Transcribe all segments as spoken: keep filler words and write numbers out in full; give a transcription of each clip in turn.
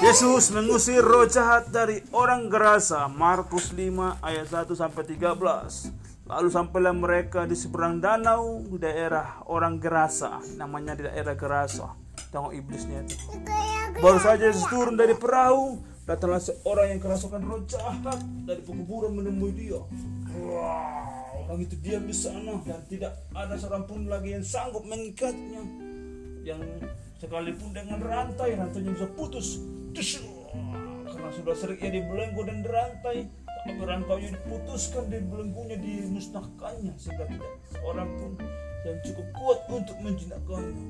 Yesus mengusir roh jahat dari orang Gerasa, Markus lima ayat satu sampai tiga belas. Lalu sampailah mereka di seberang danau, daerah orang Gerasa. Namanya di daerah Gerasa. Tengok iblisnya itu. Baru saja Yesus turun dari perahu, datanglah seorang yang kerasukan roh jahat dari pekuburan menemui dia. Wow, orang itu diam di sana dan tidak ada seorang pun lagi yang sanggup mengikatnya. Yang sekalipun dengan rantai, rantainya bisa putus. Tush, karena sudah sering ia dibelenggu dan rantai, tapi rantainya diputuskan dan belenggunya dimusnahkannya sehingga tidak seorang pun yang cukup kuat untuk menjinakkannya.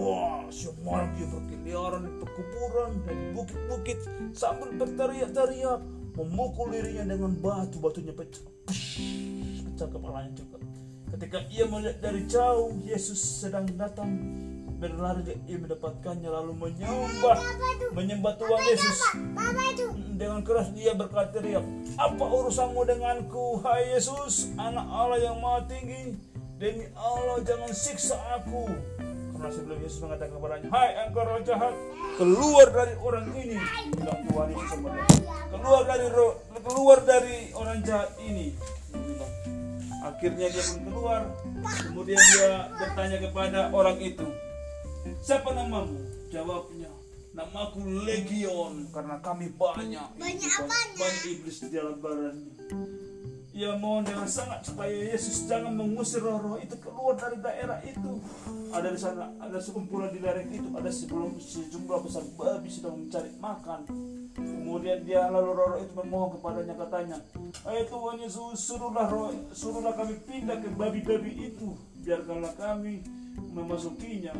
Wah, semalam dia berkeliaran di pekuburan dan di bukit-bukit sambil berteriak-teriak, memukul dirinya dengan batu, batunya pecah, Push, pecah kepalanya juga. Ketika ia melihat dari jauh Yesus sedang datang, berlari ia mendapatkannya lalu menyembah, menyembah Tuhan Yesus. Dengan keras dia berteriak, "Apa urusanmu denganku, hai Yesus, anak Allah yang maha tinggi? Demi Allah, jangan siksa aku." Karena sebelum Yesus mengatakan kepadanya, "Hai engkau roh jahat, keluar dari orang ini," bilang Tuhan Yesus kepada dia, "keluar dari roh, keluar dari orang jahat ini." Akhirnya dia pun keluar. Kemudian dia bertanya kepada orang itu, "Siapa namamu?" Jawabnya, "Namaku Legion, karena kami banyak." Banyak apanya? Banyak iblis di dalam badannya. Ia mohon dengan sangat supaya Yesus jangan mengusir roh-roh itu keluar dari daerah itu. Ada di sana, ada sekumpulan di daerah itu, ada sebelum sejumlah besar babi sedang mencari makan. Kemudian dia lalu roh-roh itu memohon kepadanya, katanya, "Ayo Tuhan Yesus, suruhlah roh, suruhlah kami pindah ke babi-babi itu, biarkanlah kami memasukinya."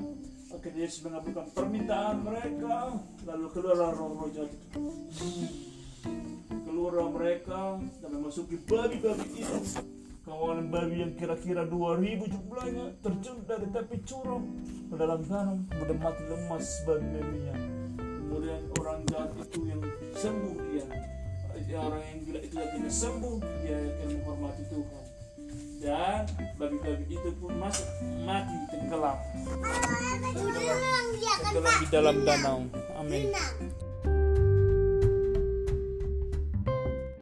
Akhirnya Yesus mengabulkan permintaan mereka. Lalu keluarlah roh-roh jahat itu, keluar mereka dan memasuki babi-babi itu. Kawanan babi yang kira-kira dua ribu jumlahnya terjun dari tepi curang ke dalam danau, kemudian mati lemas babi-babinya. Kemudian orang jahat itu yang sembuh, dia orang yang gila itu akhirnya sembuh, dia akan menghormati Tuhan. Dan babi-babi itu pun masuk mati tenggelam. Tenggelam di dalam danau. Amin.